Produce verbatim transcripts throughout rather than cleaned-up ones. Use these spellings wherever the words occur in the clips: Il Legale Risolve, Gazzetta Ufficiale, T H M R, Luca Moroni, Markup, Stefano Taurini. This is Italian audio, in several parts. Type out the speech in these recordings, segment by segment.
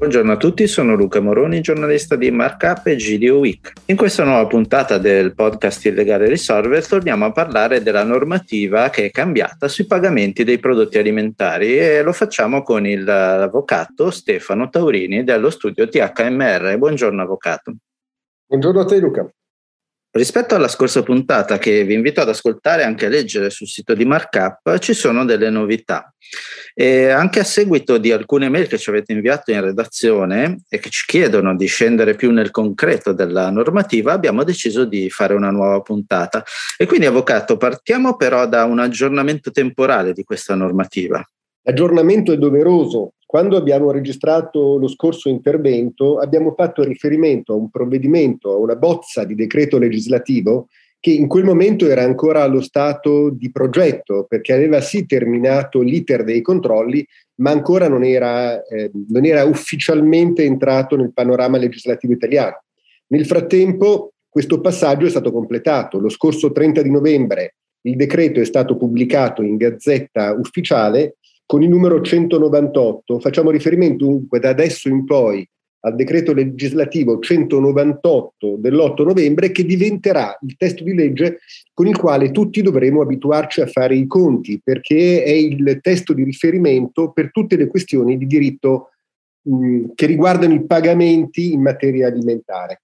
Buongiorno a tutti, sono Luca Moroni, giornalista di Markup e G D Week. In questa nuova puntata del podcast Il Legale Risolve torniamo a parlare della normativa che è cambiata sui pagamenti dei prodotti alimentari e lo facciamo con il avvocato Stefano Taurini dello studio T H M R. Buongiorno avvocato. Buongiorno a te Luca. Rispetto alla scorsa puntata, che vi invito ad ascoltare e anche a leggere sul sito di Markup, ci sono delle novità. E anche a seguito di alcune mail che ci avete inviato in redazione e che ci chiedono di scendere più nel concreto della normativa, abbiamo deciso di fare una nuova puntata. E quindi, avvocato, partiamo però da un aggiornamento temporale di questa normativa. L'aggiornamento è doveroso. Quando abbiamo registrato lo scorso intervento abbiamo fatto riferimento a un provvedimento, a una bozza di decreto legislativo che in quel momento era ancora allo stato di progetto, perché aveva sì terminato l'iter dei controlli, ma ancora non era, eh, non era ufficialmente entrato nel panorama legislativo italiano. Nel frattempo questo passaggio è stato completato. Lo scorso trenta di novembre il decreto è stato pubblicato in Gazzetta Ufficiale con il numero centonovantotto, facciamo riferimento dunque da adesso in poi al decreto legislativo centonovantotto dell'otto novembre, che diventerà il testo di legge con il quale tutti dovremo abituarci a fare i conti, perché è il testo di riferimento per tutte le questioni di diritto mh, che riguardano i pagamenti in materia alimentare.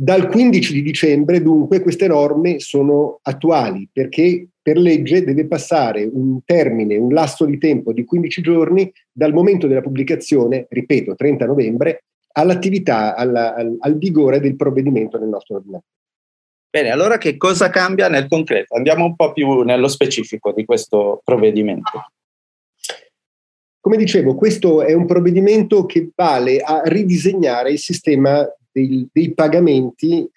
Dal quindici di dicembre, dunque, queste norme sono attuali, perché per legge deve passare un termine, un lasso di tempo di quindici giorni dal momento della pubblicazione, ripeto, trenta novembre, all'attività, alla, al, al vigore del provvedimento nel nostro ordinamento. Bene, allora che cosa cambia nel concreto? Andiamo un po' più nello specifico di questo provvedimento. Come dicevo, questo è un provvedimento che vale a ridisegnare il sistema dei, dei pagamenti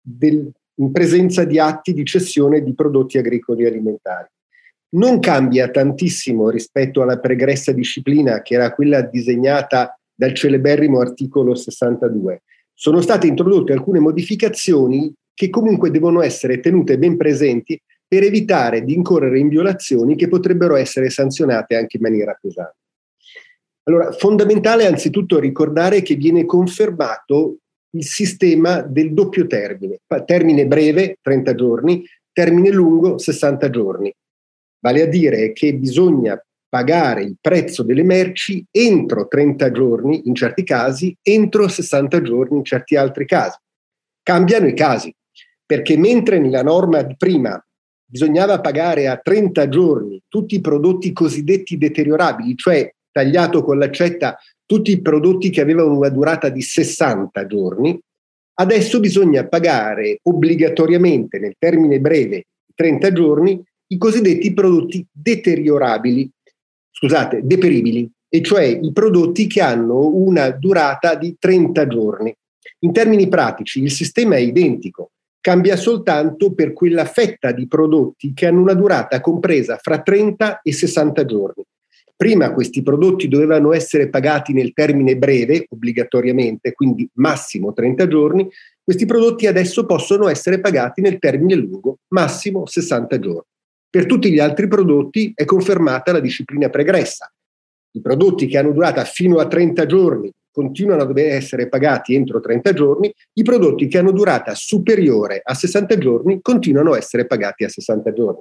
del in presenza di atti di cessione di prodotti agricoli e alimentari. Non cambia tantissimo rispetto alla pregressa disciplina, che era quella disegnata dal celeberrimo articolo sessantadue. Sono state introdotte alcune modificazioni che comunque devono essere tenute ben presenti per evitare di incorrere in violazioni che potrebbero essere sanzionate anche in maniera pesante. Allora, fondamentale anzitutto ricordare che viene confermato il sistema del doppio termine, termine breve trenta giorni, termine lungo sessanta giorni, vale a dire che bisogna pagare il prezzo delle merci entro trenta giorni in certi casi, entro sessanta giorni in certi altri casi. Cambiano i casi, perché mentre nella norma di prima bisognava pagare a trenta giorni tutti i prodotti cosiddetti deteriorabili, cioè tagliato con l'accetta tutti i prodotti che avevano una durata di sessanta giorni, adesso bisogna pagare obbligatoriamente nel termine breve di trenta giorni i cosiddetti prodotti deteriorabili, scusate, deperibili, e cioè i prodotti che hanno una durata di trenta giorni. In termini pratici il sistema è identico, cambia soltanto per quella fetta di prodotti che hanno una durata compresa fra trenta e sessanta giorni. Prima questi prodotti dovevano essere pagati nel termine breve, obbligatoriamente, quindi massimo trenta giorni. Questi prodotti adesso possono essere pagati nel termine lungo, massimo sessanta giorni. Per tutti gli altri prodotti è confermata la disciplina pregressa. I prodotti che hanno durata fino a trenta giorni continuano a dover essere pagati entro trenta giorni, i prodotti che hanno durata superiore a sessanta giorni continuano a essere pagati a sessanta giorni.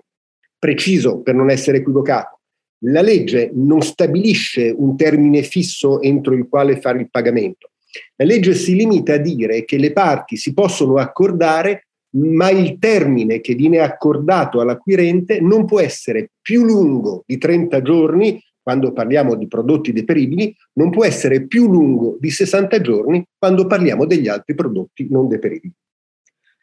Preciso, per non essere equivocato. La legge non stabilisce un termine fisso entro il quale fare il pagamento. La legge si limita a dire che le parti si possono accordare, ma il termine che viene accordato all'acquirente non può essere più lungo di trenta giorni, quando parliamo di prodotti deperibili, non può essere più lungo di sessanta giorni quando parliamo degli altri prodotti non deperibili.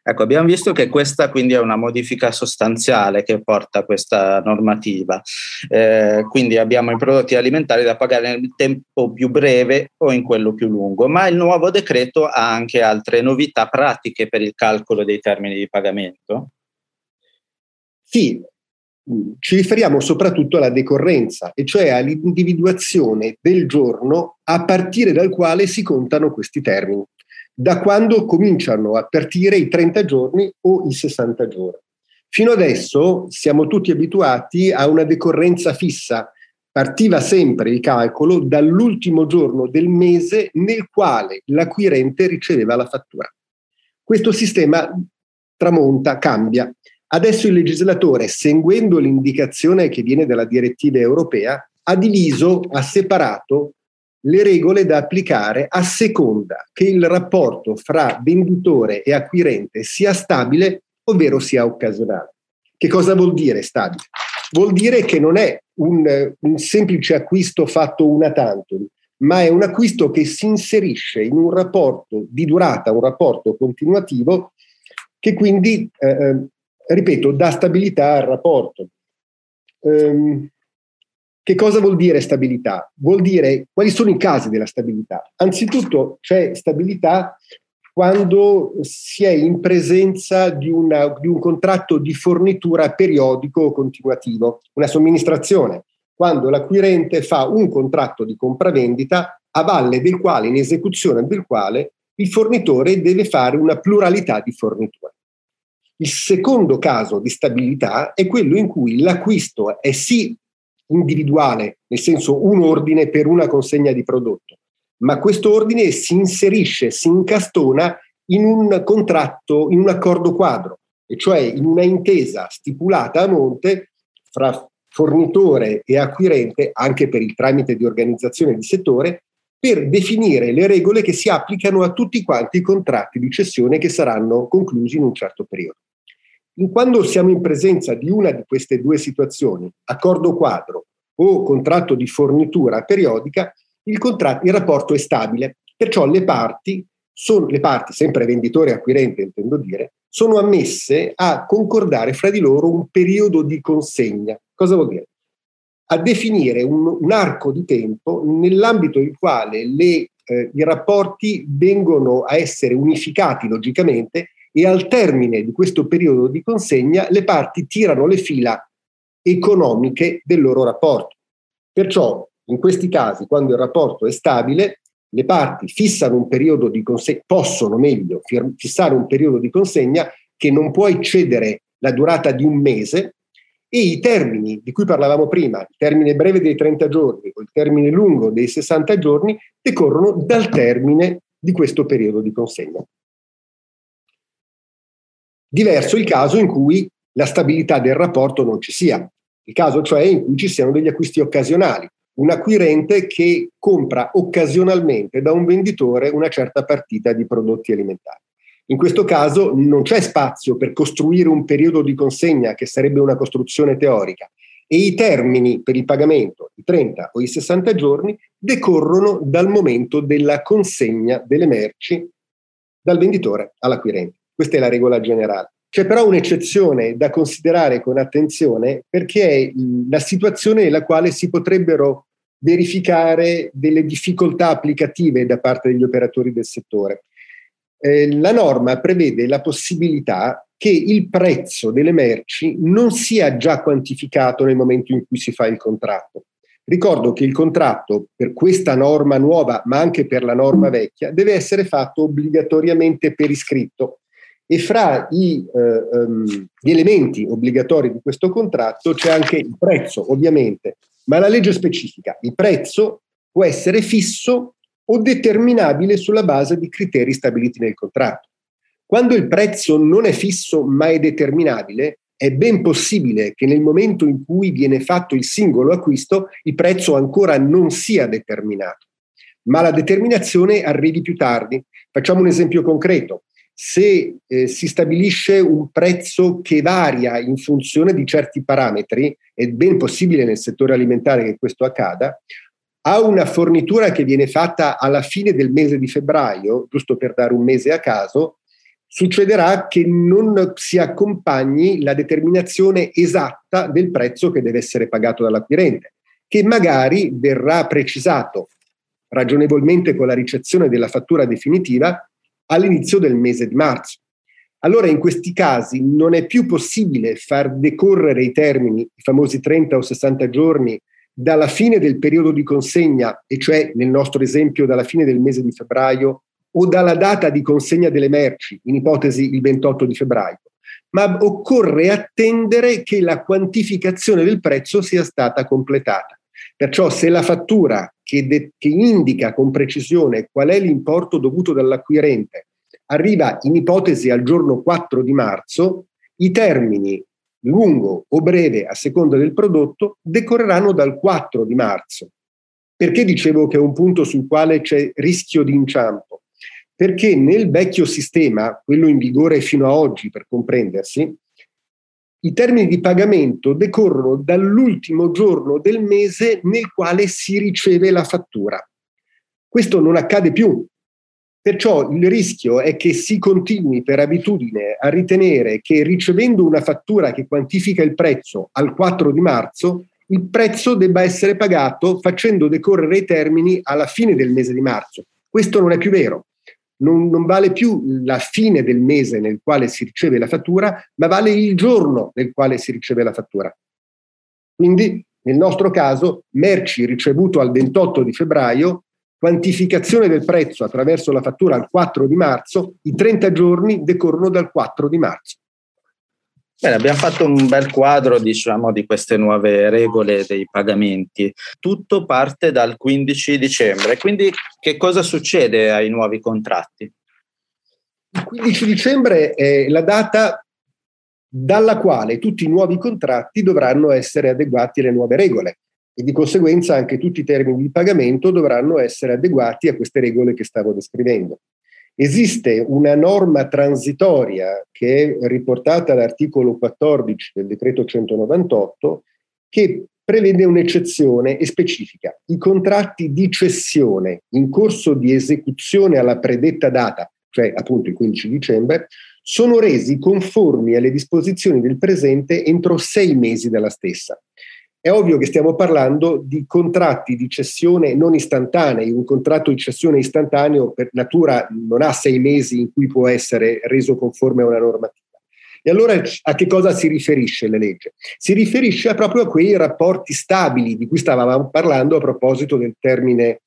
Ecco, abbiamo visto che questa quindi è una modifica sostanziale che porta questa normativa, eh, quindi abbiamo i prodotti alimentari da pagare nel tempo più breve o in quello più lungo, ma il nuovo decreto ha anche altre novità pratiche per il calcolo dei termini di pagamento? Sì, ci riferiamo soprattutto alla decorrenza, e cioè all'individuazione del giorno a partire dal quale si contano questi termini, da quando cominciano a partire i trenta giorni o i sessanta giorni. Fino adesso siamo tutti abituati a una decorrenza fissa, Partiva sempre il calcolo dall'ultimo giorno del mese nel quale l'acquirente riceveva la fattura. Questo sistema tramonta, cambia. Adesso il legislatore, seguendo l'indicazione che viene dalla direttiva europea, ha diviso, ha separato le regole da applicare a seconda che il rapporto fra venditore e acquirente sia stabile, ovvero sia occasionale. Che cosa vuol dire stabile? Vuol dire che non è un, un semplice acquisto fatto una tantum, ma è un acquisto che si inserisce in un rapporto di durata, un rapporto continuativo, che quindi, eh, ripeto, dà stabilità al rapporto. Ehm, Che cosa vuol dire stabilità? Vuol dire quali sono i casi della stabilità. Anzitutto c'è stabilità quando si è in presenza di, una, di un contratto di fornitura periodico o continuativo, una somministrazione, quando l'acquirente fa un contratto di compravendita a valle del quale, in esecuzione del quale, il fornitore deve fare una pluralità di forniture. Il secondo caso di stabilità è quello in cui l'acquisto è sì individuale, nel senso un ordine per una consegna di prodotto, ma questo ordine si inserisce, si incastona in un contratto, in un accordo quadro, e cioè in una intesa stipulata a monte fra fornitore e acquirente, anche per il tramite di organizzazione di settore, per definire le regole che si applicano a tutti quanti i contratti di cessione che saranno conclusi in un certo periodo. Quando siamo in presenza di una di queste due situazioni, accordo quadro o contratto di fornitura periodica, il, contratto, il rapporto è stabile, perciò le parti, sono, le parti, sempre venditore e acquirente intendo dire, sono ammesse a concordare fra di loro un periodo di consegna. Cosa vuol dire? A definire un, un arco di tempo nell'ambito in quale le, eh, i rapporti vengono a essere unificati logicamente, e al termine di questo periodo di consegna le parti tirano le fila economiche del loro rapporto. Perciò, in questi casi, quando il rapporto è stabile, le parti fissano un periodo di consegna, possono meglio fissare un periodo di consegna che non può eccedere la durata di un mese, e i termini di cui parlavamo prima, il termine breve dei trenta giorni o il termine lungo dei sessanta giorni, decorrono dal termine di questo periodo di consegna. Diverso il caso in cui la stabilità del rapporto non ci sia, il caso cioè in cui ci siano degli acquisti occasionali, un acquirente che compra occasionalmente da un venditore una certa partita di prodotti alimentari. In questo caso non c'è spazio per costruire un periodo di consegna che sarebbe una costruzione teorica, e i termini per il pagamento, i trenta o i sessanta giorni, decorrono dal momento della consegna delle merci dal venditore all'acquirente. Questa è la regola generale. C'è però un'eccezione da considerare con attenzione, perché è la situazione nella quale si potrebbero verificare delle difficoltà applicative da parte degli operatori del settore. Eh, la norma prevede la possibilità che il prezzo delle merci non sia già quantificato nel momento in cui si fa il contratto. Ricordo che il contratto, per questa norma nuova, ma anche per la norma vecchia, deve essere fatto obbligatoriamente per iscritto. E fra i, eh, um, gli elementi obbligatori di questo contratto c'è anche il prezzo, ovviamente, ma la legge specifica: il prezzo può essere fisso o determinabile sulla base di criteri stabiliti nel contratto. Quando il prezzo non è fisso ma è determinabile, è ben possibile che nel momento in cui viene fatto il singolo acquisto il prezzo ancora non sia determinato, ma la determinazione arrivi più tardi. Facciamo un esempio concreto. Se eh, si stabilisce un prezzo che varia in funzione di certi parametri, è ben possibile nel settore alimentare che questo accada, a una fornitura che viene fatta alla fine del mese di febbraio, giusto per dare un mese a caso, succederà che non si accompagni la determinazione esatta del prezzo che deve essere pagato dall'acquirente, che magari verrà precisato ragionevolmente con la ricezione della fattura definitiva all'inizio del mese di marzo. Allora in questi casi non è più possibile far decorrere i termini, i famosi trenta o sessanta giorni, dalla fine del periodo di consegna, e cioè nel nostro esempio dalla fine del mese di febbraio, o dalla data di consegna delle merci, in ipotesi il ventotto di febbraio, ma occorre attendere che la quantificazione del prezzo sia stata completata. Perciò se la fattura che, de- che indica con precisione qual è l'importo dovuto dall'acquirente arriva in ipotesi al giorno quattro di marzo, i termini lungo o breve a seconda del prodotto decorreranno dal quattro di marzo. Perché dicevo che è un punto sul quale c'è rischio di inciampo? Perché nel vecchio sistema, quello in vigore fino a oggi per comprendersi, i termini di pagamento decorrono dall'ultimo giorno del mese nel quale si riceve la fattura. Questo non accade più. Perciò il rischio è che si continui per abitudine a ritenere che ricevendo una fattura che quantifica il prezzo al quattro di marzo, il prezzo debba essere pagato facendo decorrere i termini alla fine del mese di marzo. Questo non è più vero. Non, non vale più la fine del mese nel quale si riceve la fattura, ma vale il giorno nel quale si riceve la fattura. Quindi, nel nostro caso, merci ricevuto al ventotto di febbraio, quantificazione del prezzo attraverso la fattura al quattro di marzo, i trenta giorni decorrono dal quattro di marzo. Bene, abbiamo fatto un bel quadro, diciamo, di queste nuove regole dei pagamenti. Tutto parte dal quindici dicembre, quindi che cosa succede ai nuovi contratti? Il quindici dicembre è la data dalla quale tutti i nuovi contratti dovranno essere adeguati alle nuove regole. E di conseguenza anche tutti i termini di pagamento dovranno essere adeguati a queste regole che stavo descrivendo. Esiste una norma transitoria che è riportata all'articolo quattordici del decreto centonovantotto che prevede un'eccezione e specifica. I contratti di cessione in corso di esecuzione alla predetta data, cioè appunto il quindici dicembre, sono resi conformi alle disposizioni del presente entro sei mesi dalla stessa. È ovvio che stiamo parlando di contratti di cessione non istantanei, un contratto di cessione istantaneo per natura non ha sei mesi in cui può essere reso conforme a una normativa. E allora a che cosa si riferisce la legge? Si riferisce proprio a quei rapporti stabili di cui stavamo parlando a proposito del termine,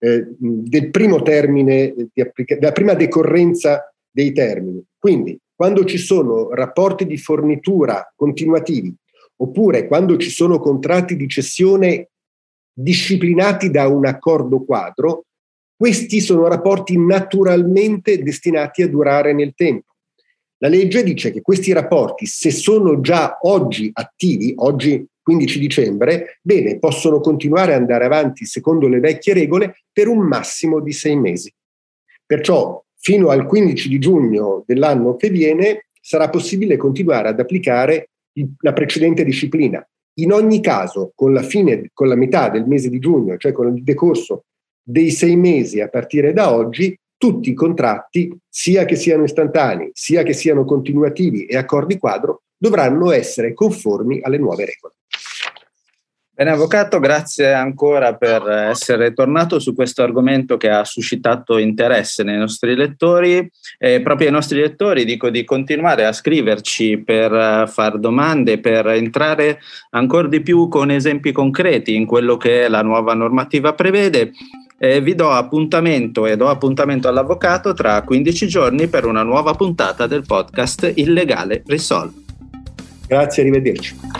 eh, del primo termine, di applica- della prima decorrenza dei termini. Quindi quando ci sono rapporti di fornitura continuativi, oppure quando ci sono contratti di cessione disciplinati da un accordo quadro, questi sono rapporti naturalmente destinati a durare nel tempo. La legge dice che questi rapporti, se sono già oggi attivi, oggi quindici dicembre, bene, possono continuare ad andare avanti secondo le vecchie regole per un massimo di sei mesi. Perciò, fino al quindici di giugno dell'anno che viene, sarà possibile continuare ad applicare la precedente disciplina. In ogni caso, con la fine, con la metà del mese di giugno, cioè con il decorso dei sei mesi a partire da oggi, tutti i contratti, sia che siano istantanei, sia che siano continuativi e accordi quadro, dovranno essere conformi alle nuove regole. Bene, avvocato, grazie ancora per essere tornato su questo argomento che ha suscitato interesse nei nostri lettori. E proprio ai nostri lettori dico di continuare a scriverci per far domande, per entrare ancora di più con esempi concreti in quello che la nuova normativa prevede. E vi do appuntamento e do appuntamento all'avvocato tra quindici giorni per una nuova puntata del podcast Il Legale Risolve. Grazie, arrivederci.